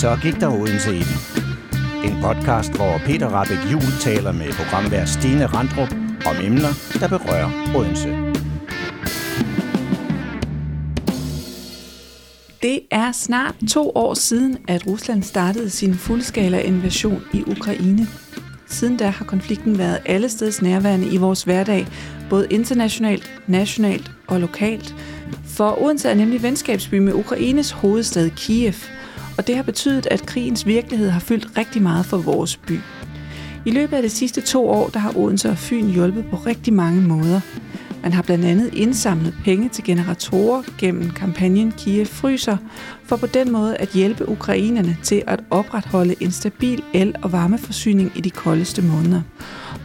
Så gik der Odense i den. En podcast, hvor Peter Rahbæk Juel taler med programvært Stine Randrup om emner, der berører Odense. Det er snart 2 år siden, at Rusland startede sin fuldskala invasion i Ukraine. Siden da har konflikten været allesteds nærværende i vores hverdag, både internationalt, nationalt og lokalt. For Odense er nemlig venskabsby med Ukraines hovedstad Kiev, og det har betydet, at krigens virkelighed har fyldt rigtig meget for vores by. I løbet af de sidste 2 år, der har Odense og Fyn hjulpet på rigtig mange måder. Man har blandt andet indsamlet penge til generatorer gennem kampagnen Kiev fryser, for på den måde at hjælpe ukrainerne til at opretholde en stabil el- og varmeforsyning i de koldeste måneder.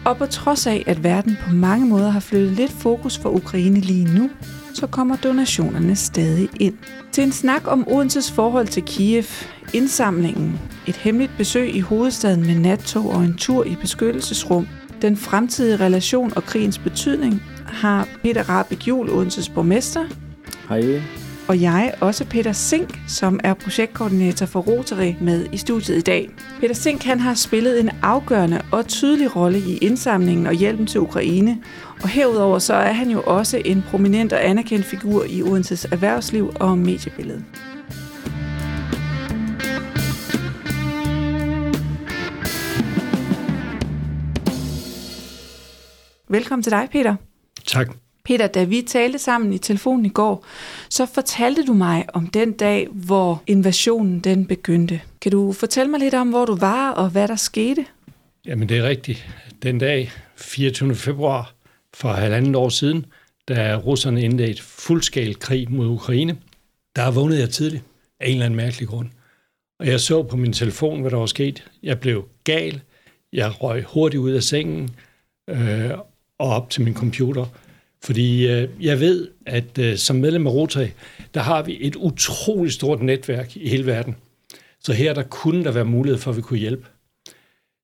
Og på trods af, at verden på mange måder har flyttet lidt fokus for Ukraine lige nu, så kommer donationerne stadig ind. Til en snak om Odenses forhold til Kiev, indsamlingen, et hemmeligt besøg i hovedstaden med nattog og en tur i beskyttelsesrum, den fremtidige relation og krigens betydning, har Peter Rahbæk Juel, Odenses borgmester. Hej. Og jeg, også Peter Zinck, som er projektkoordinator for Rotary, med i studiet i dag. Peter Zinck, han har spillet en afgørende og tydelig rolle i indsamlingen og hjælpen til Ukraine. Og herudover så er han jo også en prominent og anerkendt figur i Odenses erhvervsliv og mediebillede. Velkommen til dig, Peter. Tak. Peter, da vi talte sammen i telefonen i går, så fortalte du mig om den dag, hvor invasionen den begyndte. Kan du fortælle mig lidt om, hvor du var og hvad der skete? Jamen, det er rigtigt. Den dag, 24. februar, for 1,5 år siden, da russerne indledte fuldskala krig mod Ukraine, der vågnede jeg tidligt af en eller anden mærkelig grund. Og jeg så på min telefon, hvad der var sket. Jeg blev gal. Jeg røg hurtigt ud af sengen og op til min computer. Fordi jeg ved, at som medlem af Rotary, der har vi et utroligt stort netværk i hele verden. Så her der kunne der være mulighed for, at vi kunne hjælpe.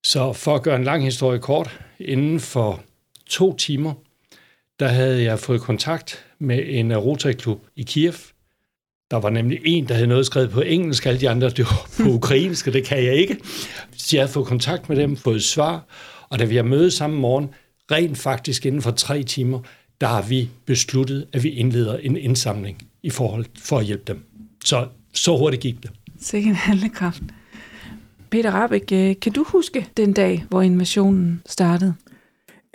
Så for at gøre en lang historie kort, inden for 2 timer, der havde jeg fået kontakt med en Rotary-klub i Kiev. Der var nemlig en, der havde noget skrevet på engelsk, alle de andre det var på ukrainsk, og det kan jeg ikke. Så jeg havde fået kontakt med dem, fået svar, og da vi har mødes samme morgen, rent faktisk inden for 3 timer, der har vi besluttet, at vi indleder en indsamling i forhold for at hjælpe dem. Så hurtigt gik det. Sikke en handlekraft. Peter Rahbæk, kan du huske den dag, hvor invasionen startede?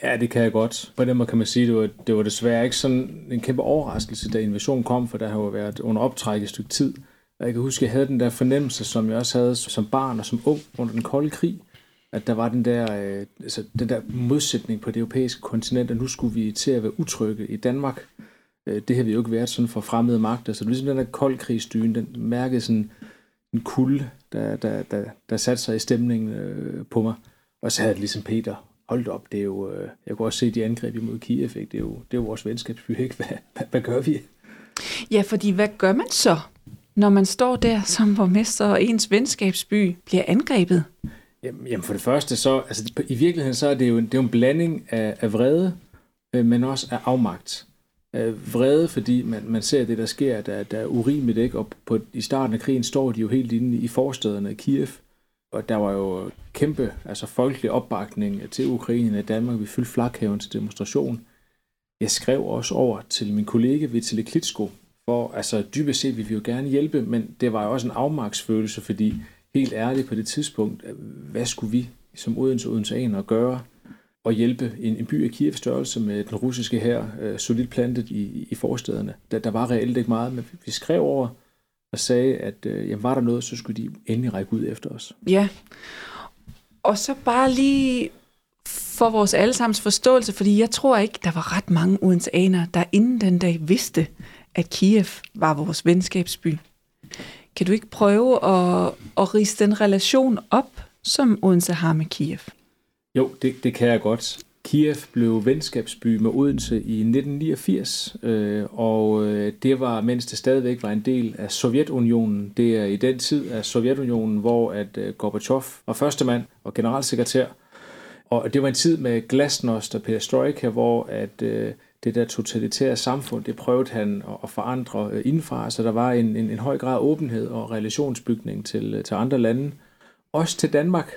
Ja, det kan jeg godt. På den måde kan man sige, at det var desværre ikke sådan en kæmpe overraskelse, da invasionen kom, for der har jo været under optræk et stykke tid. Og jeg kan huske, at jeg havde den der fornemmelse, som jeg også havde som barn og som ung under den kolde krig, at der var den der modsætning på det europæiske kontinent, og nu skulle vi til at være utrygge i Danmark. Det havde vi jo ikke været sådan for fremmede magter. Så ligesom den der koldkrigsstyen, den mærkede sådan en kulde, der satte sig i stemningen på mig. Og så havde det ligesom Peter, holdt op, det er jo, jeg kunne også se de angreb imod Kiev, ikke? Det er jo vores venskabsby, ikke? Hvad gør vi? Ja, fordi hvad gør man så, når man står der som borgmester, og ens venskabsby bliver angrebet? Jamen for det første, så, altså, i virkeligheden så er det jo en blanding af vrede, men også af afmagt. Vrede, fordi man ser det, der sker, der er urimeligt, ikke? Og i starten af krigen står de jo helt inde i forstederne af Kiev, og der var jo kæmpe folkelig opbakning til Ukraine i Danmark. Vi fyldte flakhaven til demonstration. Jeg skrev også over til min kollega Vitali Klitsko, for dybest set ville vi jo gerne hjælpe, men det var jo også en afmagtsfølelse, fordi helt ærligt på det tidspunkt, hvad skulle vi som Odenseaner gøre og hjælpe en by af Kievs størrelse med den russiske hær, solidt plantet i forstederne? Der var reelt ikke meget, men vi skrev over og sagde, at var der noget, så skulle de endelig række ud efter os. Ja, og så bare lige for vores allesammens forståelse, fordi jeg tror ikke, der var ret mange Odenseanere, der inden den dag vidste, at Kiev var vores venskabsby. Kan du ikke prøve at ridse den relation op, som Odense har med Kiev? Jo, det kan jeg godt. Kiev blev venskabsby med Odense i 1989, og det var, mens det stadigvæk var en del af Sovjetunionen. Det er i den tid af Sovjetunionen, hvor Gorbachev var førstemand og generalsekretær. Og det var en tid med glasnost og perestrojka, hvor det der totalitære samfund, det prøvede han at forandre indfra, så der var en høj grad åbenhed og relationsbygning til andre lande, også til Danmark.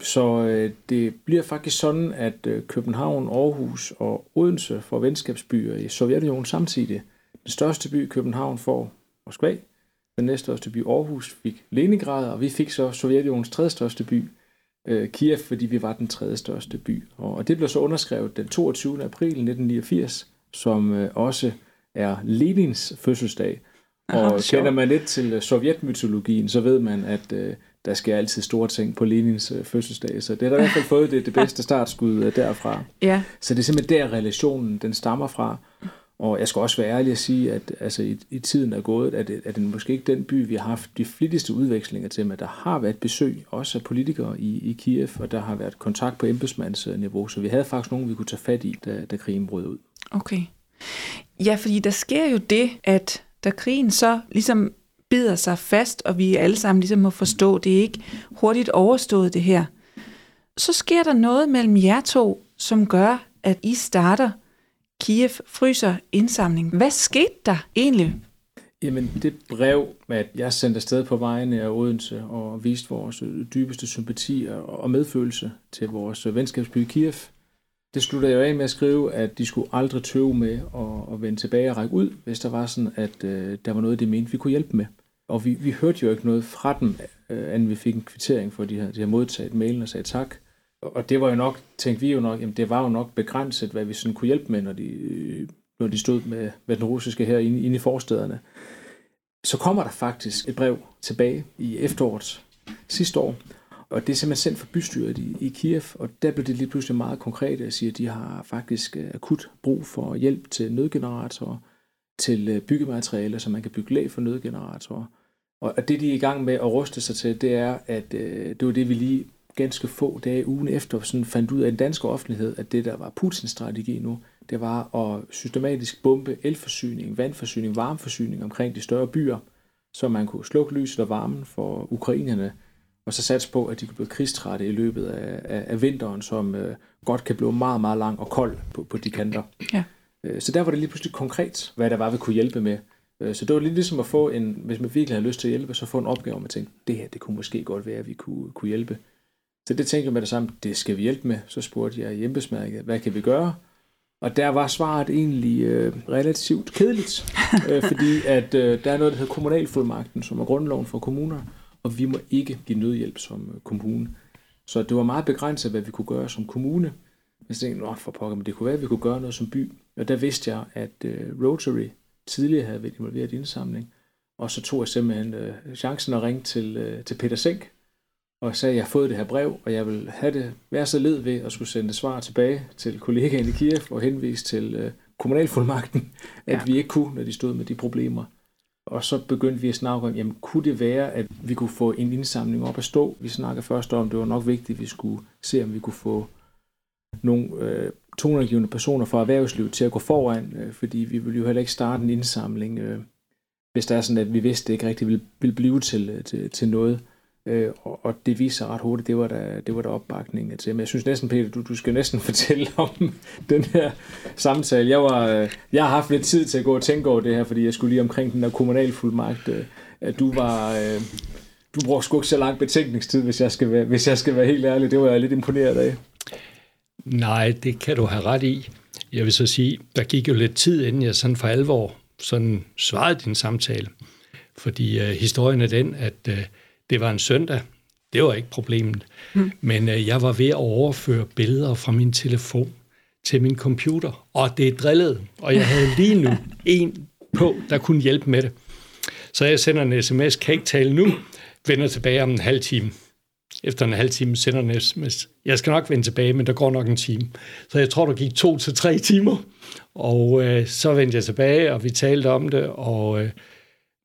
Så det bliver faktisk sådan, at København, Aarhus og Odense får venskabsbyer i Sovjetunionen samtidig. Den største by, København, får Moskva. Den næststørste by, Aarhus, fik Leningrad, og vi fik så Sovjetunionens tredje største by, Kiev, fordi vi var den tredje største by. Og det blev så underskrevet den 22. april 1989, som også er Lenins fødselsdag. Og kender man lidt til sovjetmytologien, så ved man, at der sker altid store ting på Lenins fødselsdag. Så det har der i hvert fald fået det bedste startskud derfra. Ja. Så det er simpelthen der relationen, den stammer fra. Og jeg skal også være ærlig at sige, at altså, i tiden er gået, at det måske ikke den by, vi har haft de flittigste udvekslinger til, men der har været besøg, også af politikere i Kiev, og der har været kontakt på embedsmandsniveau, så vi havde faktisk nogen, vi kunne tage fat i, da krigen brød ud. Okay. Ja, fordi der sker jo det, at da krigen så ligesom bider sig fast, og vi alle sammen ligesom må forstå, det er ikke hurtigt overstået det her, så sker der noget mellem jer to, som gør, at I starter Kiev fryser indsamling. Hvad skete der egentlig? Jamen det brev, at jeg sendte afsted på vejene af Odense og viste vores dybeste sympati og medfølelse til vores venskabsby Kiev, det sluttede jeg jo af med at skrive, at de skulle aldrig tøve med at vende tilbage og række ud, hvis der var sådan, at der var noget, de mente, vi kunne hjælpe med. Og vi hørte jo ikke noget fra dem, anden vi fik en kvittering for, at de havde modtaget mailen og sagde tak. Og det var jo nok, tænkte vi jo nok, jamen det var jo nok begrænset, hvad vi sådan kunne hjælpe med, når de stod med den russiske her inde i forstederne. Så kommer der faktisk et brev tilbage i efteråret sidste år, og det er simpelthen sendt fra bystyret i Kiev, og der blev det lige pludselig meget konkret at sige, at de har faktisk akut brug for hjælp til nødgeneratorer, til byggematerialer, så man kan bygge læ for nødgeneratorer. Og det, de er i gang med at ruste sig til, det er, at det var det, vi lige ganske få dage ugen efter sådan fandt ud af den danske offentlighed, at det, der var Putins strategi nu, det var at systematisk bombe elforsyning, vandforsyning, varmeforsyning omkring de større byer, så man kunne slukke lyset og varmen for ukrainerne, og så satse på, at de kunne blive krigstrætte i løbet af vinteren, som godt kan blive meget, meget lang og kold på de kanter. Ja. Så der var det lige pludselig konkret, hvad der var, vi kunne hjælpe med. Så det var lidt ligesom at få en, hvis man virkelig havde lyst til at hjælpe, så få en opgave om at tænke, det her, det kunne måske godt være, at vi kunne hjælpe. Så det tænkte jeg med det samme, det skal vi hjælpe med. Så spurgte jeg i embedsmærket, hvad kan vi gøre? Og der var svaret egentlig relativt kedeligt, fordi at der er noget, der hedder kommunalfuldmagten, som er grundloven for kommuner, og vi må ikke give nødhjælp som kommune. Så det var meget begrænset, hvad vi kunne gøre som kommune. Men så tænkte jeg, for pokker, men det kunne være, at vi kunne gøre noget som by. Og der vidste jeg, at Rotary tidligere havde været involveret i indsamling, og så tog jeg simpelthen chancen at ringe til Peter Zinck, og sagde, at jeg har fået det her brev, og jeg vil have det være så led ved at skulle sende svar tilbage til kollegaen i Kiev og henvise til kommunalfuldmagten, at vi ikke kunne, når de stod med de problemer. Og så begyndte vi at snakke om, jamen kunne det være, at vi kunne få en indsamling op at stå? Vi snakkede først om, det var nok vigtigt, at vi skulle se, om vi kunne få nogle tonergivende personer fra erhvervslivet til at gå foran, fordi vi ville jo heller ikke starte en indsamling, hvis der er sådan, at vi vidste, at det ikke rigtig ville blive til noget. Og det viste sig ret hurtigt, det var der opbakningen til. Men jeg synes næsten, Peter, du skal næsten fortælle om den her samtale. Jeg har haft lidt tid til at gå og tænke over det her, fordi jeg skulle lige omkring den der kommunalfuldmagt, at du brugte sgu ikke så lang betænkningstid, hvis jeg skal være helt ærlig. Det var jeg lidt imponeret af. Nej, det kan du have ret i. Jeg vil så sige, der gik jo lidt tid, inden jeg sådan for alvor sådan svarede din samtale. Fordi historien er den, at det var en søndag, det var ikke problemet, men jeg var ved at overføre billeder fra min telefon til min computer, og det drillede, og jeg havde lige nu en på, der kunne hjælpe med det. Så jeg sender en sms, kan ikke tale nu, vender tilbage om en halv time. Efter en halv time sender en sms. Jeg skal nok vende tilbage, men der går nok en time. Så jeg tror, der gik 2 til 3 timer, og så vendte jeg tilbage, og vi talte om det, og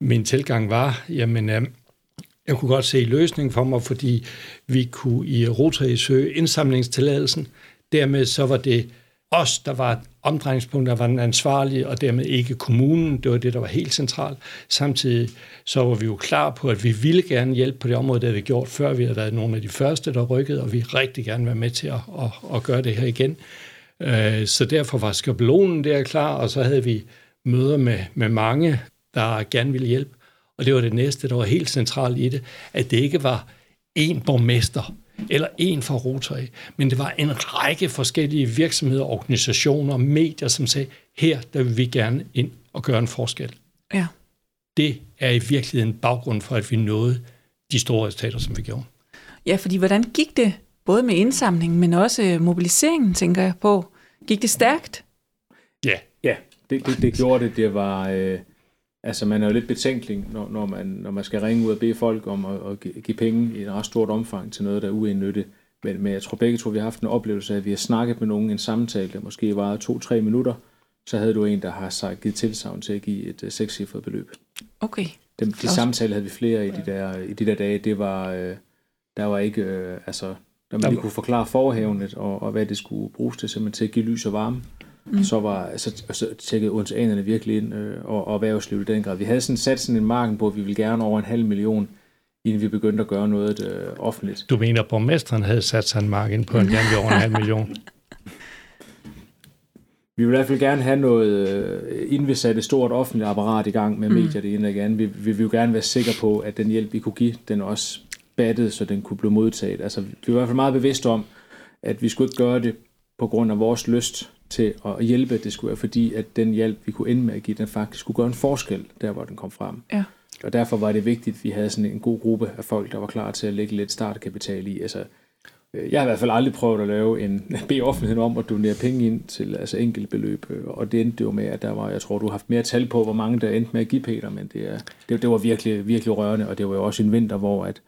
min tilgang var, jamen jeg kunne godt se løsningen for mig, fordi vi kunne i Rotary søge indsamlingstilladelsen. Dermed så var det os, der var omdrejningspunkt, der var den ansvarlige, og dermed ikke kommunen. Det var det, der var helt centralt. Samtidig så var vi jo klar på, at vi ville gerne hjælpe på det område, der vi gjort før. Vi havde været nogle af de første, der rykkede, og vi rigtig gerne være med til at gøre det her igen. Så derfor var skabelonen der klar, og så havde vi møder med mange, der gerne ville hjælpe. Og det var det næste, der var helt centralt i det, at det ikke var én borgmester eller én fra Rotary, men det var en række forskellige virksomheder, organisationer og medier, som sagde, her der vil vi gerne ind og gøre en forskel. Ja. Det er i virkeligheden baggrund for, at vi nåede de store resultater, som vi gjorde. Ja, fordi hvordan gik det, både med indsamlingen, men også mobiliseringen, tænker jeg på? Gik det stærkt? Ja, det gjorde det. Det var... man er jo lidt betænkelig, når man skal ringe ud og bede folk om at give penge i et ret stort omfang til noget, der er uindnyttigt. Men jeg tror begge to, vi har haft en oplevelse af, at vi har snakket med nogen, en samtale, der måske varede 2-3 minutter, så havde du en, der har givet tilsagn til at give et 6-cifret beløb. Okay. De samtale havde vi flere i de der dage. Det var, der var ikke, der man lige kunne forklare forhævnet, og hvad det skulle bruges til, simpelthen til at give lys og varme. Mm. Så tjekkede odenseanerne virkelig ind, og erhvervslivet i den grad. Vi havde sat en marken på, at vi ville gerne over 500.000, inden vi begyndte at gøre noget offentligt. Du mener, at borgmesteren havde sat sig en marken på, at han gerne over 500.000? Vi ville i hvert fald gerne have noget, inden vi satte et stort offentligt apparat i gang med medier, det ene og det andet. Vi ville jo gerne være sikre på, at den hjælp, vi kunne give, den også battede, så den kunne blive modtaget. Altså, vi var i hvert fald meget bevidste om, at vi skulle ikke gøre det på grund af vores lyst til at hjælpe. Det skulle være fordi, at den hjælp, vi kunne ende med at give, den faktisk skulle gøre en forskel, der hvor den kom frem. Ja. Og derfor var det vigtigt, at vi havde sådan en god gruppe af folk, der var klar til at lægge lidt startkapital i. Altså, jeg har i hvert fald aldrig prøvet at lave bede offentligheden om at donere penge ind til enkelt beløb, og det endte jo med, at der var, jeg tror, du har haft mere tal på, hvor mange der endte med at give, Peter, men det var virkelig, virkelig rørende, og det var jo også en vinter, hvor at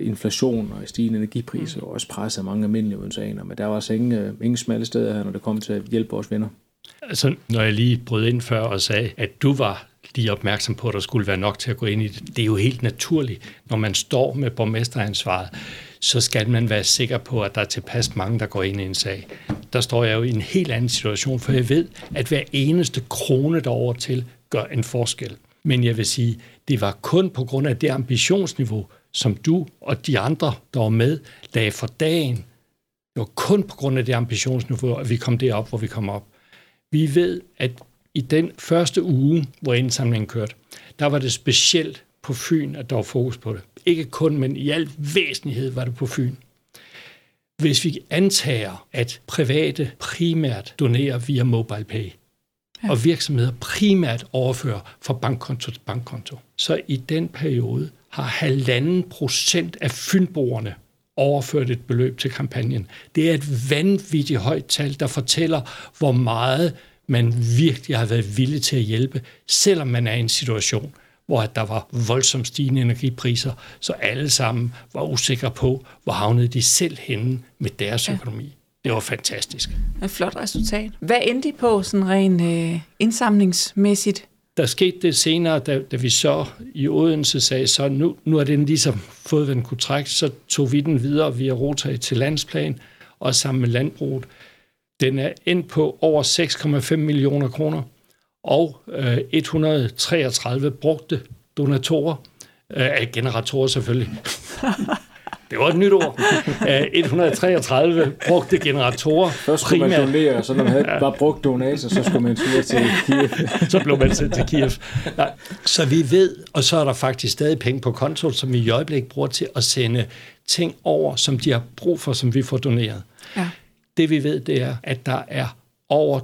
inflation og stigende energipriser også presser mange almindelige odenseanere, men der var altså ingen smalle steder her, når det kom til at hjælpe vores venner. Altså, når jeg lige brød ind før og sagde, at du var lige opmærksom på, at der skulle være nok til at gå ind i det, det er jo helt naturligt. Når man står med borgmesteransvaret, så skal man være sikker på, at der er tilpas mange, der går ind i en sag. Der står jeg jo i en helt anden situation, for jeg ved, at hver eneste krone derover til gør en forskel. Men jeg vil sige, det var kun på grund af det ambitionsniveau, som du og de andre, der var med, lagde for dagen. Det var kun på grund af det ambitionsniveau, at vi kom derop, hvor vi kom op. Vi ved, at i den første uge, hvor indsamlingen kørte, der var det specielt på Fyn, at der var fokus på det. Ikke kun, men i al væsentlighed var det på Fyn. Hvis vi antager, at private primært donerer via MobilePay, og virksomheder primært overfører fra bankkonto til bankkonto, så i den periode har 1,5% af fynboerne overført et beløb til kampagnen. Det er et vanvittigt højt tal, der fortæller, hvor meget man virkelig har været villig til at hjælpe, selvom man er i en situation, hvor der var voldsomt stigende energipriser, så alle sammen var usikre på, hvor havnede de selv henne med deres økonomi. Det var fantastisk. Et flot resultat. Hvad endte I på sådan rent indsamlingsmæssigt? Der skete det senere, da vi så i Odense sagde, så nu er den ligesom fået, hvad den kunne trække, så tog vi den videre via Rotary til landsplan og sammen med landbruget. Den er endt på over 6,5 mio. kroner og 133 brugte donatorer, generatorer selvfølgelig. Det var et nyt ord. 133 brugte generatorer. Først skulle primært man donere, og så når man havde bare brugt donater, så skulle man sendt til Kiev. Så blev man sendt til Kiev. Nej. Så vi ved, og så er der faktisk stadig penge på kontoen, som vi i øjeblikket bruger til at sende ting over, som de har brug for, som vi får doneret. Ja. Det vi ved, det er, at der er over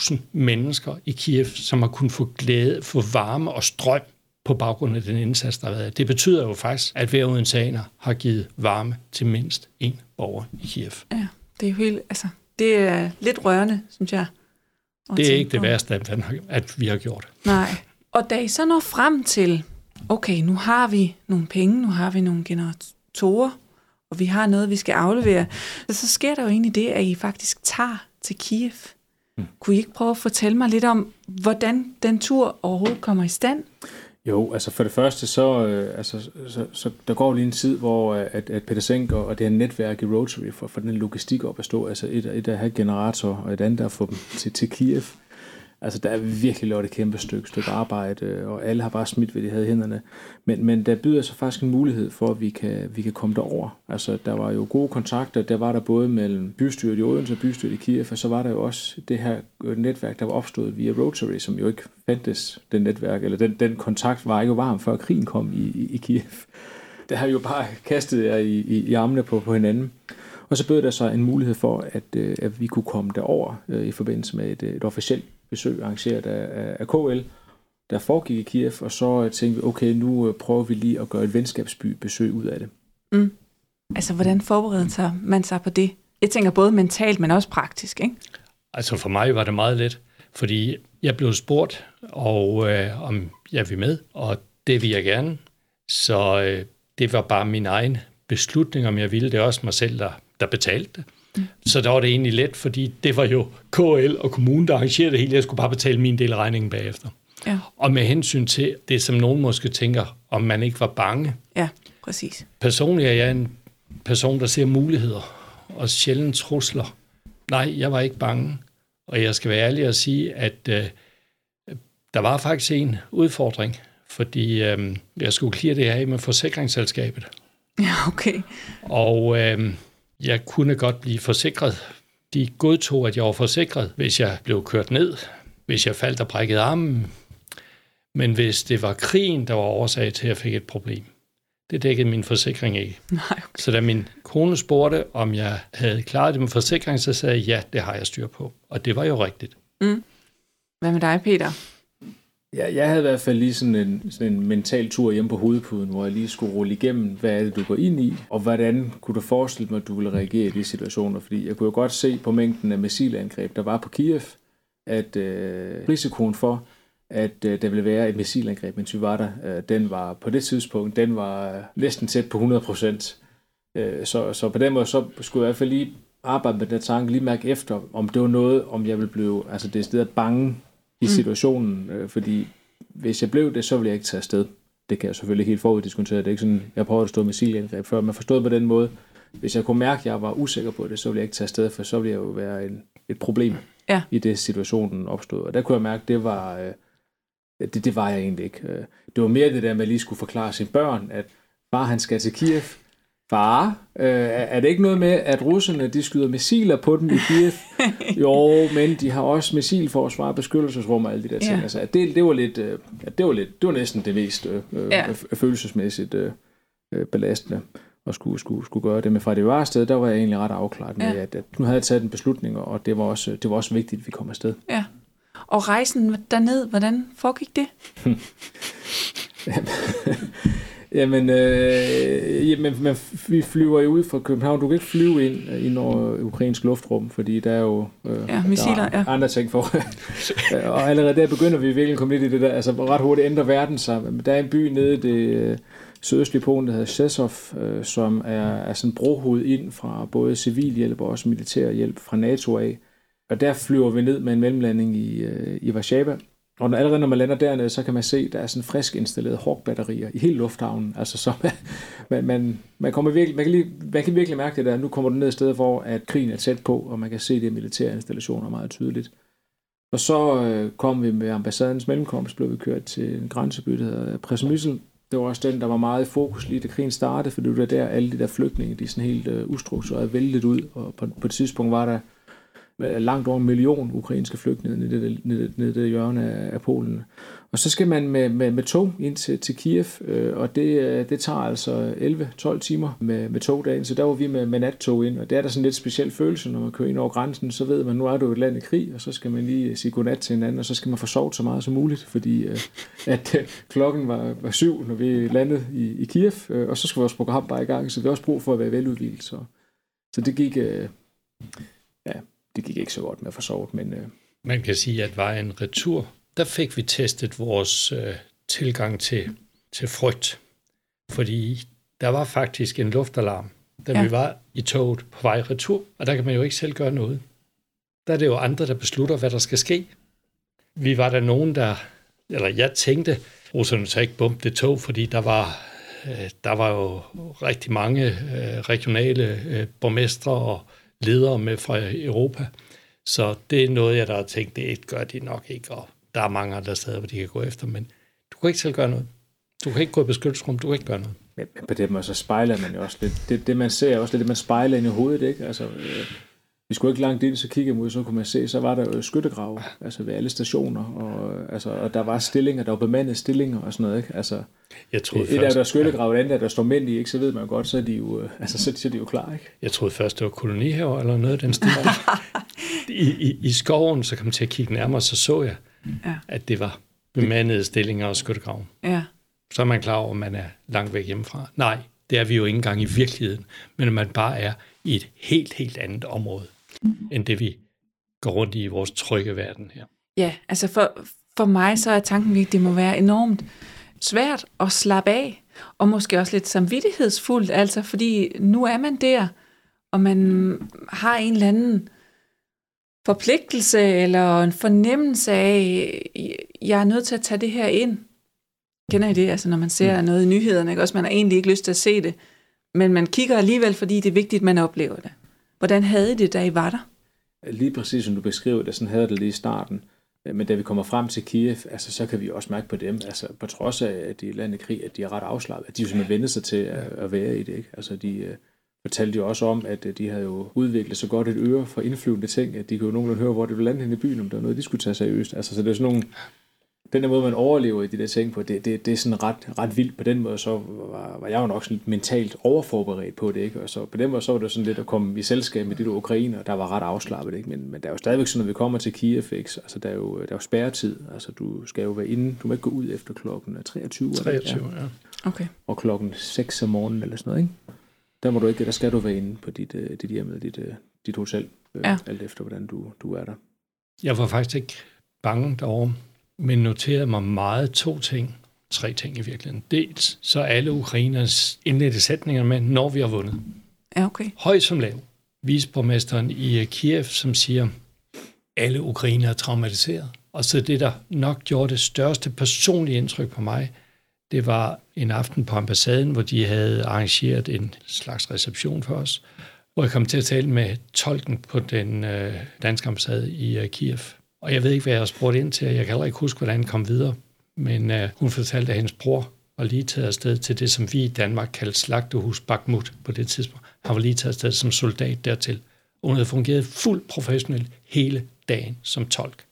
230.000 mennesker i Kiev, som har kunnet få glæde, få varme og strøm på baggrund af den indsats, der har været. Det betyder jo faktisk, at hver odenseaner har givet varme til mindst én borger i Kiev. Ja, det er jo helt, det er lidt rørende, synes jeg. Det er ikke det værste, at vi har gjort. Nej, og da I så når frem til, okay, nu har vi nogle penge, nu har vi nogle generatorer, og vi har noget, vi skal aflevere, så sker der jo egentlig det, at I faktisk tager til Kiev. Kunne I ikke prøve at fortælle mig lidt om, hvordan den tur overhovedet kommer i stand? Jo, for det første, så der går lige en tid, hvor at Peter Zinck og det her netværk i Rotary for den logistik op at stå, et at have generatorer, og et andet at få dem til Kiev. Altså, der er virkelig lavet et kæmpe stykke arbejde, og alle har bare smidt, hvad de havde i hænderne. Men der byder sig faktisk en mulighed for, at vi kan komme derover. Altså, der var jo gode kontakter, der var der både mellem bystyret i Odense og bystyret i Kiev, og så var der jo også det her netværk, der var opstået via Rotary, som jo ikke fandtes, det netværk, eller den kontakt var ikke varm, før krigen kom i Kiev. Der har jo bare kastet jer i armene på hinanden. Og så bød der sig en mulighed for, at vi kunne komme derover i forbindelse med et officielt besøg arrangeret af KL, der foregik i Kiev, og så tænkte vi, okay, nu prøver vi lige at gøre et venskabsbesøg ud af det. Mm. Altså, hvordan forbereder man sig på det? Jeg tænker både mentalt, men også praktisk, ikke? Altså, for mig var det meget let, fordi jeg blev spurgt, og om jeg ville med, og det ville jeg gerne. Så det var bare min egen beslutning, om jeg ville. Det er også mig selv, der betalte det. Så der var det egentlig let, fordi det var jo KL og kommunen, der arrangerede det hele. Jeg skulle bare betale min del af regningen bagefter. Ja. Og med hensyn til det, som nogen måske tænker, om man ikke var bange. Ja, præcis. Personligt er jeg en person, der ser muligheder og sjældent trusler. Nej, jeg var ikke bange. Og jeg skal være ærlig og sige, at der var faktisk en udfordring, fordi jeg skulle klire det af med forsikringsselskabet. Ja, okay. Og jeg kunne godt blive forsikret. De godtog, at jeg var forsikret, hvis jeg blev kørt ned, hvis jeg faldt og brækkede armen. Men hvis det var krigen, der var årsag til, at jeg fik et problem, det dækkede min forsikring ikke. Nej, okay. Så da min kone spurgte, om jeg havde klaret det med forsikring, så sagde jeg, ja, det har jeg styr på. Og det var jo rigtigt. Mm. Hvad med dig, Peter? Ja, jeg havde i hvert fald lige sådan en mental tur hjemme på hovedpuden, hvor jeg lige skulle rulle igennem, hvad er det, du går ind i, og hvordan kunne du forestille mig, at du ville reagere i de situationer? Fordi jeg kunne jo godt se på mængden af missilangreb, der var på Kiev, at risikoen for, at der ville være et missilangreb, mens vi var der, den var på det tidspunkt, den var næsten tæt på 100%. Så på den måde, så skulle jeg i hvert fald lige arbejde med den tanke, lige mærke efter, om det var noget, om jeg ville blive, altså det stedet bange, i situationen, fordi hvis jeg blev det, så ville jeg ikke tage afsted. Det kan jeg selvfølgelig helt foruddiskontere. Det er ikke sådan, jeg prøvede at stå med missilangreb før, men forstået på den måde, hvis jeg kunne mærke, at jeg var usikker på det, så ville jeg ikke tage afsted, for så ville jeg jo være et problem i det, situationen opstod. Og der kunne jeg mærke, at det var, det var jeg egentlig ikke. Det var mere det der med, at lige skulle forklare sine børn, at far han skal til Kiev. Far, er det ikke noget med, at russerne de skyder missiler på dem i Kiev? Jo, men de har også missilforsvar, beskyttelsesrum og alle de der ting. Ja. Altså, det var næsten det mest følelsesmæssigt belastende at skulle gøre det. Men fra det var afsted, der var jeg egentlig ret afklaret med, at nu havde jeg taget en beslutning, og det var også vigtigt, at vi kom afsted. Ja. Og rejsen derned, hvordan foregik det? Jamen, vi flyver jo ud fra København. Du kan ikke flyve ind over ukrainsk luftrum, fordi der er jo missiler, der er andre ting for. Og allerede der begynder vi virkelig at komme lidt i det der. Altså, ret hurtigt ændrer verden sig. Der er en by nede i det sydøstlige Polen, der hedder Rzeszów, som er sådan en brohoved ind fra både civil hjælp og også militær hjælp fra NATO af. Og der flyver vi ned med en mellemlanding i Warszawa. Og allerede når man lander dernede, så kan man se, at der er sådan frisk installeret Hawk-batterier i hele lufthavnen. Altså, så man kan virkelig mærke det der. Nu kommer du ned et sted, hvor at krigen er tæt på, og man kan se de militære installationer meget tydeligt. Og så kom vi med ambassadens mellemkomst, blev vi kørt til en grænseby, der hedder Przemysl. Det var også den, der var meget i fokus lige da krigen startede, for det var der, alle de der flygtninge, de sådan helt ustruktureret væltet ud. Og på et tidspunkt var der langt over 1 million ukrainske flygtninge nede i det hjørne af Polen. Og så skal man med tog ind til Kiev, og det tager altså 11-12 timer med togdagen, så der var vi med nattog ind, og der er der sådan lidt speciel følelse, når man kører ind over grænsen, så ved man, nu er det jo et land i krig, og så skal man lige sige godnat til hinanden, og så skal man få sovet så meget som muligt, fordi klokken var 7, når vi landede i Kiev, og så skulle vores program bare i gang, så vi har også brug for at være veludvildt. Så det gik... Det gik ikke så godt med at få sovet, men... Man kan sige, at vejen retur, der fik vi testet vores tilgang til frygt. Fordi der var faktisk en luftalarm, da vi var i toget på vej retur, og der kan man jo ikke selv gøre noget. Der er det jo andre, der beslutter, hvad der skal ske. Vi var der nogen, jeg tænkte, russerne så ikke bombe det tog, fordi der var jo rigtig mange regionale borgmestre og ledere med fra Europa, Så det er noget, jeg der har tænkt, det gør de nok ikke, og der er mange andre steder, hvor de kan gå efter, men du kan ikke selv gøre noget. Du kan ikke gå i beskyttelsesrum, du kan ikke gøre noget. Men på den måde, så spejler man jo også lidt. Det man ser også lidt, det man spejler ind i hovedet, ikke? Altså, vi skulle ikke langt ind, så kiggede mod, så kunne man se, så var der jo skyttegrave, altså ved alle stationer, og, altså, og der var stillinger, der var bemandede stillinger og sådan noget, ikke? Altså, jeg troede et af der skyttegrave, ja. Et andet der står mænd i, ikke? Så ved man godt, så er de jo, altså, så er de jo klar, ikke? Jeg troede først, det var kolonihaver eller noget af den stil. I skoven, så kom jeg til at kigge nærmere, så jeg, at det var bemandede stillinger og skyttegrave. Ja. Så er man klar over, at man er langt væk hjemmefra. Nej, det er vi jo ikke engang i virkeligheden, men at man bare er i et helt, helt andet område, end det vi går rundt i vores trygge verden her. Ja, altså for mig så er tanken virkelig, at det må være enormt svært at slappe af, og måske også lidt samvittighedsfuldt, altså fordi nu er man der, og man har en eller anden forpligtelse, eller en fornemmelse af, jeg er nødt til at tage det her ind. Kender I det, altså når man ser noget i nyhederne, ikke? Også man har egentlig ikke lyst til at se det, men man kigger alligevel, fordi det er vigtigt, at man oplever det. Hvordan havde I det, da I var der? Lige præcis som du beskrev det, sådan havde jeg det lige i starten. Men da vi kommer frem til Kiev, altså, så kan vi også mærke på dem, altså, på trods af, at de lande i krig, at de er ret afslappet, at de jo simpelthen vender sig til at være i det. Ikke? Altså, de fortalte jo også om, at de havde jo udviklet så godt et øre for indflyvende ting, at de kunne jo nogenlunde høre, hvor det ville lande hen i byen, om der var noget, de skulle tage seriøst. Altså, så det er sådan nogle... Den der måde, man overlever i de der ting på, det er sådan ret vildt. På den måde, så var jeg jo nok sådan lidt mentalt overforberedt på det, ikke? Og så på den måde, så var det sådan lidt at komme i selskab med de der ukrainer, der var ret afslappet, ikke? Men der er jo stadigvæk sådan, når vi kommer til Kiev, ikke? Altså, der er jo spærretid. Altså, du skal jo være inde. Du må ikke gå ud efter klokken 23. 23, eller, ja. Okay. Og klokken 6 om morgenen eller sådan noget, ikke? Der må du ikke, der skal du være inde på dit hjem med dit hotel, alt efter, hvordan du er der. Jeg var faktisk ikke bange derovre. Men noterede mig meget tre ting i virkeligheden. Dels så alle ukrainers indledte sætninger med, når vi har vundet. Ja, okay. Høj som lav. Viceborgmesteren i Kiev, som siger, alle ukrainere er traumatiseret. Og så det, der nok gjorde det største personlige indtryk på mig, det var en aften på ambassaden, hvor de havde arrangeret en slags reception for os, hvor jeg kom til at tale med tolken på den danske ambassade i Kiev. Og jeg ved ikke, hvad jeg har spurgt ind til. Jeg kan heller ikke huske, hvordan han kom videre. Men hun fortalte, at hendes bror var lige taget afsted til det, som vi i Danmark kaldte slagtehus Bakhmut på det tidspunkt. Han var lige taget afsted som soldat dertil. Og hun havde fungeret fuldt professionelt hele dagen som tolk.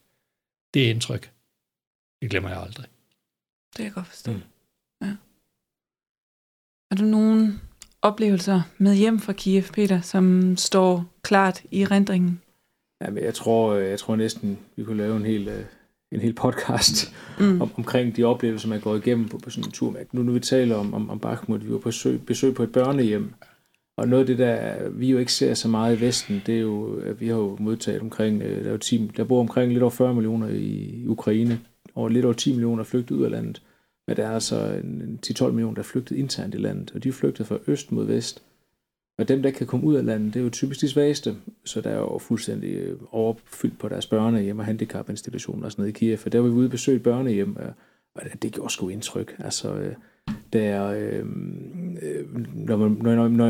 Det er indtryk. Det glemmer jeg aldrig. Det kan jeg godt forstå. Ja. Har du nogle oplevelser med hjem fra Kiev, Peter, som står klart i erindringen? Ja, men jeg tror næsten, vi kunne lave en hel podcast omkring de oplevelser, man går igennem på sådan en tur. Nu vi taler om Bakhmut, vi var på besøg på et børnehjem, og noget af det, der vi jo ikke ser så meget i Vesten, det er jo, at vi har jo modtaget omkring, der bor omkring lidt over 40 millioner i Ukraine, og lidt over 10 millioner er flygtet ud af landet, men der er altså 10-12 millioner, der er flygtet internt i landet, og de er flygtet fra øst mod vest. Og dem, der kan komme ud af landet, det er jo typisk de svageste, så der er jo fuldstændig overfyldt på deres børnehjem og handicapinstitutioner og sådan noget i Kiev. Og der var vi ude og besøge børnehjem, og det gjorde sgu indtryk. Altså, når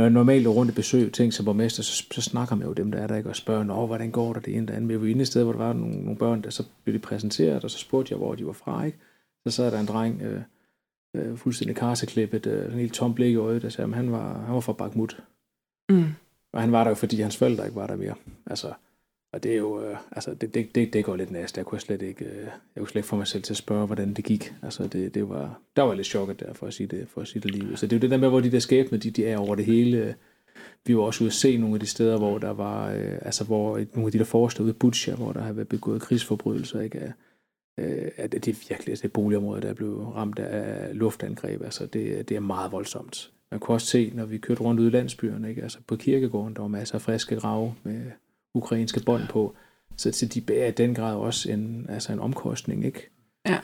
jeg normalt er rundt og besøger ting som borgmester, så snakker man jo dem, der er der, ikke, og spørger, hvordan går der det ene, der andet. Men jeg var inde et sted, hvor der var nogle børn, der så blev de præsenteret, og så spurgte jeg, hvor de var fra, ikke? Så sad der en dreng... fuldstændig karseklippet, en helt tom blik i øjet, der sagde, at han var fra Bakhmut. Mm. Og han var der jo, fordi hans forældre ikke var der mere. Altså, og det er jo, altså, det går lidt næst. Jeg kunne slet ikke få mig selv til at spørge, hvordan det gik. Altså, der var lidt chokket der, for at sige det lige. Så det er jo det der med, hvor de der skæbner, de er over det hele. Vi var også ude at se nogle af de steder, hvor der var, altså, hvor nogle af de der forstår ude i Butsja, hvor der har været begået krigsforbrydelser, ikke? At det er virkelig det boligområde, der blev ramt af luftangreb. Altså, det er meget voldsomt. Man kunne også se, når vi kørte rundt ude i landsbyerne, ikke? Altså, på kirkegården, der var masser af friske grave med ukrainske bånd på. Så de bærer i den grad også en omkostning, ikke? Ja.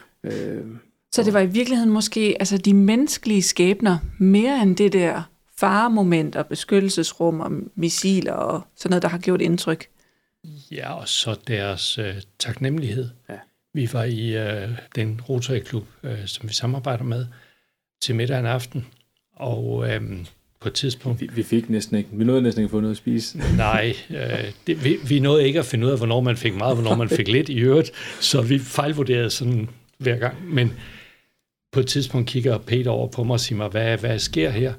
Så det var i virkeligheden måske altså de menneskelige skæbner mere end det der faremoment og beskyttelsesrum og missiler og sådan noget, der har gjort indtryk. Ja, og så deres taknemmelighed. Ja. Vi var i den Rotary-klub, som vi samarbejder med, til middag en aften, og på et tidspunkt. Vi nåede næsten ikke at få noget at spise. Nej, vi nåede ikke at finde ud af, hvornår man fik meget, hvornår man fik lidt i øvrigt, så vi fejlvurderede sådan hver gang. Men på et tidspunkt kigger Peter over på mig og siger mig, hvad sker her?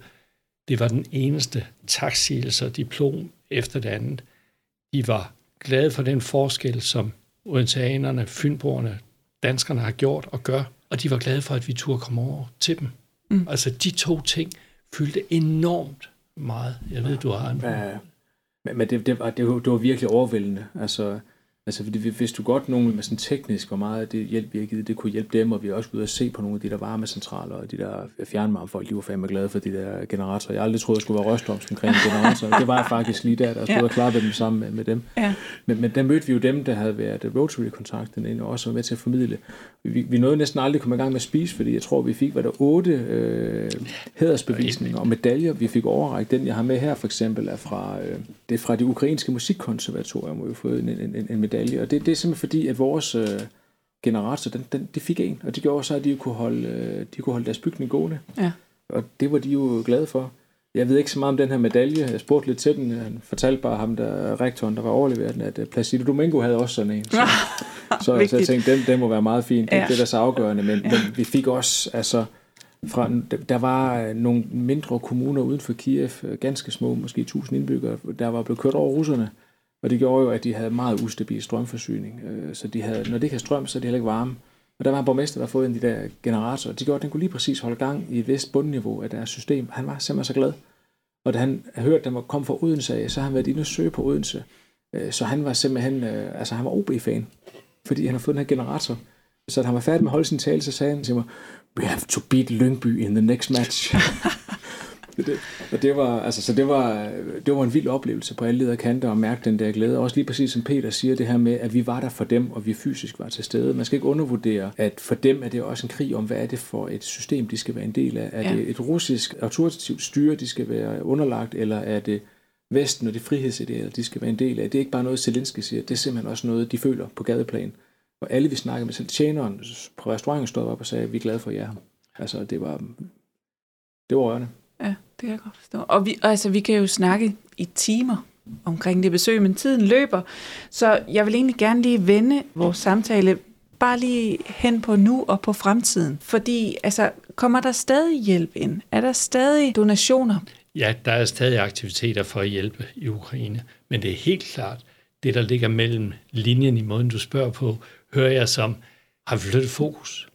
Det var den eneste taksigelser og diplom efter det andet. De var glade for den forskel, som odenseanerne, fynboerne, danskerne har gjort og gør, og de var glade for, at vi turde komme over til dem. Mm. Altså, de to ting fyldte enormt meget. Jeg ved, du har en... Men det var virkelig overvældende. Altså vi vidste godt nogen med sådan teknisk, hvor meget det hjælp vi har givet, det kunne hjælpe dem, og vi er også ude at se på nogle af de der varmecentraler og de der fjernvarmefolk, de var fandme glade for de der generatorer. Jeg aldrig troede, jeg skulle være røstomsk omkring generatorer. Det var jeg faktisk lige der stod og klappede dem sammen med dem. Ja. Men der mødte vi jo dem, der havde været Rotary-kontakten ind og også var med til at formidle. Vi nåede næsten aldrig komme i gang med at spise, fordi jeg tror, vi fik, hvad der 8 hædersbevisninger og medaljer, vi fik overrækt. Den, jeg har med her for eksempel, er fra det er fra det ukrainske musikkonservatorium, hvor vi har fået en medalje, og det er simpelthen fordi, at vores generator, de fik en, og det gjorde så, at de kunne holde deres bygning gående. Ja. Og det var de jo glade for. Jeg ved ikke så meget om den her medalje. Jeg spurgte lidt til den. Han fortalte bare ham, der rektoren, der var overleveret den, at Placido Domingo havde også sådan en. Så jeg tænkte, den må være meget fin. Ja. Det er da så afgørende, men vi fik også, altså, der var nogle mindre kommuner uden for Kiev, ganske små, måske 1000 indbyggere, der var blevet kørt over russerne. Og det gjorde jo, at de havde meget ustabil strømforsyning. Så de havde, når det ikke havde strøm, så havde de heller ikke varme. Og der var en borgmester, der havde fået en af de der generatorer. Det gjorde, at den kunne lige præcis holde gang i et vist bundniveau af deres system. Han var simpelthen så glad. Og da han hørte, at den var kommet fra Odense, så havde han været inde og søge på Odense. Så han var simpelthen, altså han var OB-fan, fordi han havde fået den her generator. Så da han var færdig med at holde sin tale, så sagde han til mig, "We have to beat Lyngby in the next match." Og det var en vild oplevelse på alle leder kanter at mærke den der glæde. Også lige præcis som Peter siger, det her med, at vi var der for dem, og vi fysisk var til stede. Man skal ikke undervurdere, at for dem er det også en krig om, hvad er det for et system, de skal være en del af. Er det et russisk autoritativt styre, de skal være underlagt, eller er det Vesten og det frihedsidealer, de skal være en del af? Det er ikke bare noget, Zelenske siger, det er simpelthen også noget, de føler på gadeplan. Og alle vi snakkede med, selv tjeneren på restauranten stod op og sagde, vi er glade for jer. Altså, det var rørende. Ja, det kan jeg godt forstå. Og vi kan jo snakke i timer omkring det besøg, men tiden løber. Så jeg vil egentlig gerne lige vende vores samtale bare lige hen på nu og på fremtiden. Fordi altså, kommer der stadig hjælp ind? Er der stadig donationer? Ja, der er stadig aktiviteter for at hjælpe i Ukraine. Men det er helt klart, det der ligger mellem linjen i måden, du spørger på, hører jeg som, har vi flyttet fokus?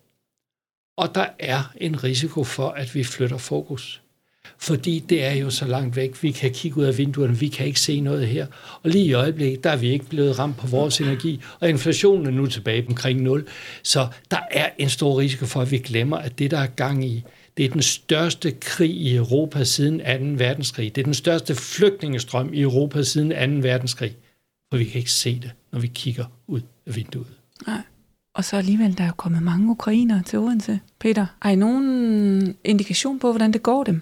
Og der er en risiko for, at vi flytter fokus. Fordi det er jo så langt væk. Vi kan kigge ud af vinduerne, vi kan ikke se noget her. Og lige i øjeblikket, der er vi ikke blevet ramt på vores energi, og inflationen er nu tilbage omkring 0. Så der er en stor risiko for, at vi glemmer, at det, der er gang i, det er den største krig i Europa siden 2. verdenskrig. Det er den største flygtningestrøm i Europa siden 2. verdenskrig. For vi kan ikke se det, når vi kigger ud af vinduet. Nej. Og så alligevel, der er kommet mange ukrainere til Odense. Peter, er I nogen indikation på, hvordan det går dem?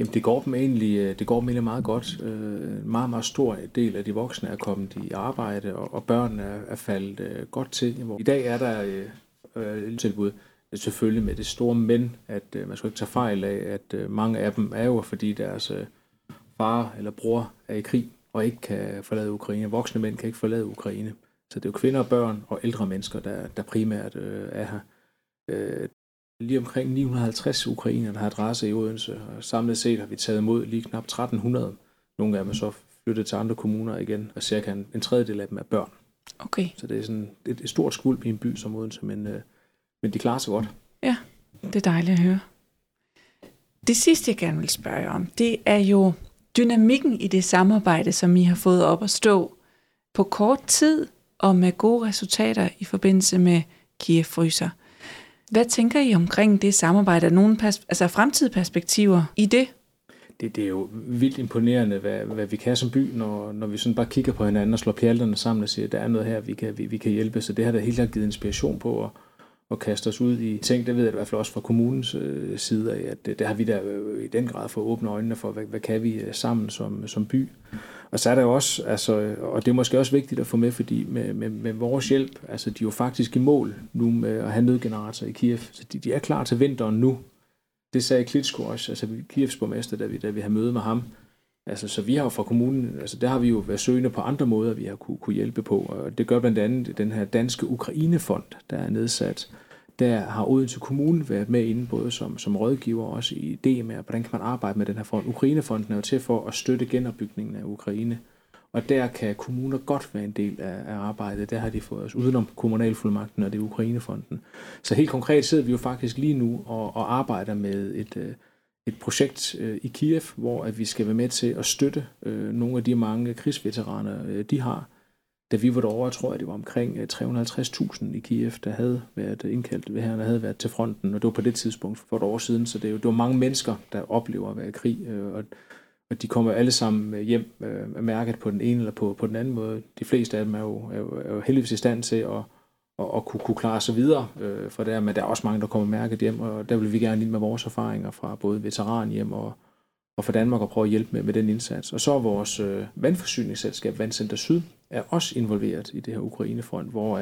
Jamen, det går dem egentlig meget godt. En meget, meget stor del af de voksne er kommet i arbejde, og børn er faldet godt til. I dag er der tilbud, selvfølgelig med det store men, at man skal ikke tage fejl af, at mange af dem er jo, fordi deres far eller bror er i krig og ikke kan forlade Ukraine. Voksne mænd kan ikke forlade Ukraine. Så det er jo kvinder og børn og ældre mennesker, der primært er her. Lige omkring 950 ukrainere, der har adresse i Odense, og samlet set har vi taget imod lige knap 1300. Nogle af dem er så flyttet til andre kommuner igen, og cirka en tredjedel af dem er børn. Okay. Så det er sådan et stort skuld i en by som Odense, men de klarer sig godt. Ja, det er dejligt at høre. Det sidste, jeg gerne vil spørge jer om, det er jo dynamikken i det samarbejde, som I har fået op at stå på kort tid, og med gode resultater i forbindelse med Kiev-fryser. Hvad tænker I omkring det samarbejde? Er nogle fremtidige perspektiver i det? Det er jo vildt imponerende, hvad vi kan som by, når vi sådan bare kigger på hinanden og slår pjalterne sammen og siger, at der er noget her, vi kan hjælpe. Så det har da helt klart givet inspiration på at kaste os ud i ting. Det ved jeg i hvert fald også fra kommunens side af, at der har vi der i den grad fået åbne øjnene for, hvad kan vi sammen som by. Og så er der jo også, altså, og det er måske også vigtigt at få med, fordi med vores hjælp, altså de er jo faktisk i mål nu med at have nødgenerator i Kiev, så de er klar til vinteren nu. Det sagde Klitsko også, altså Kievs borgmester, da vi havde møde med ham. Altså, så vi har fra kommunen, altså der har vi jo været søgende på andre måder, vi har kunne hjælpe på. Og det gør blandt andet den her danske Ukrainefond, der er nedsat. Der har Odense Kommune været med inde, både som rådgiver og også i idé med, hvordan kan man arbejde med den her fond. Ukrainefonden er jo til for at støtte genopbygningen af Ukraine. Og der kan kommuner godt være en del af arbejdet. Der har de fået os udenom kommunalfuldmagten og det er Ukrainefonden. Så helt konkret sidder vi jo faktisk lige nu og arbejder med et projekt i Kiev, hvor at vi skal være med til at støtte nogle af de mange krigsveteraner, de har. Da vi var derovre, tror jeg, det var omkring 350.000 i Kiev, der havde været indkaldt ved her, der havde været til fronten. Og det var på det tidspunkt for et år siden, så det var mange mennesker, der oplever at være i krig. Og de kommer alle sammen hjem af mærket på den ene eller på den anden måde. De fleste af dem er jo heldigvis i stand til at kunne klare sig videre fra der, men der er også mange, der kommer mærket hjem, og der vil vi gerne lide med vores erfaringer fra både veteranhjem og fra Danmark og prøve at hjælpe med den indsats. Og så er vores vandforsyningsselskab, Vandcenter Syd, er også involveret i det her Ukrainefront, hvor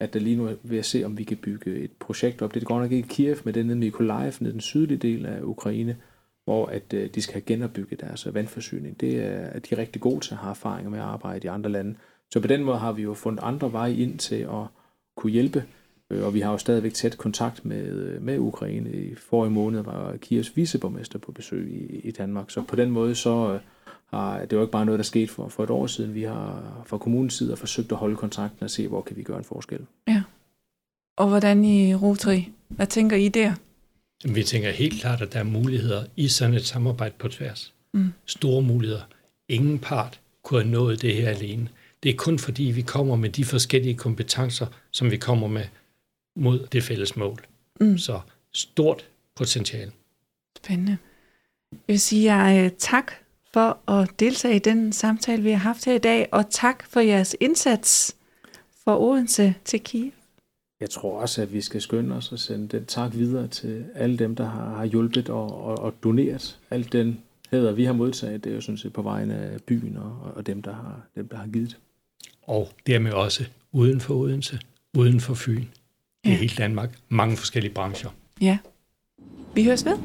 at der lige nu er ved at se, om vi kan bygge et projekt op. Det går nok ikke i Kiev, men det er nede i Mykolaiv, nede i den sydlige del af Ukraine, hvor at de skal genopbygge deres vandforsyning. Det er de rigtig gode til at have erfaringer med at arbejde i andre lande. Så på den måde har vi jo fundet andre veje ind til at kunne hjælpe, og vi har jo stadigvæk tæt kontakt med Ukraine. I forrige måned var Kievs viceborgmester på besøg i Danmark, så på den måde så har det jo ikke bare noget, der skete for et år siden. Vi har fra kommunens side forsøgt at holde kontakten og se, hvor kan vi gøre en forskel. Ja, og hvordan i Rotary? Hvad tænker I der? Vi tænker helt klart, at der er muligheder i sådan et samarbejde på tværs. Mm. Store muligheder. Ingen part kunne have nået det her alene. Det er kun fordi, vi kommer med de forskellige kompetencer, som vi kommer med mod det fælles mål. Mm. Så stort potentiale. Spændende. Jeg vil sige tak for at deltage i den samtale, vi har haft her i dag, og tak for jeres indsats for Odense til Kiev. Jeg tror også, at vi skal skynde os og sende den tak videre til alle dem, der har hjulpet og doneret. Alt den hæder, vi har modtaget, det er jo sådan set på vegne af byen og dem, der har givet. Og dermed også uden for Odense, uden for Fyn, i hele Danmark, mange forskellige brancher. Ja, vi høres ved.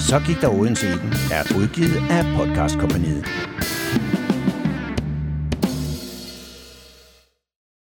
Så gik der Odense i den, er udgivet af Podcastkompaniet.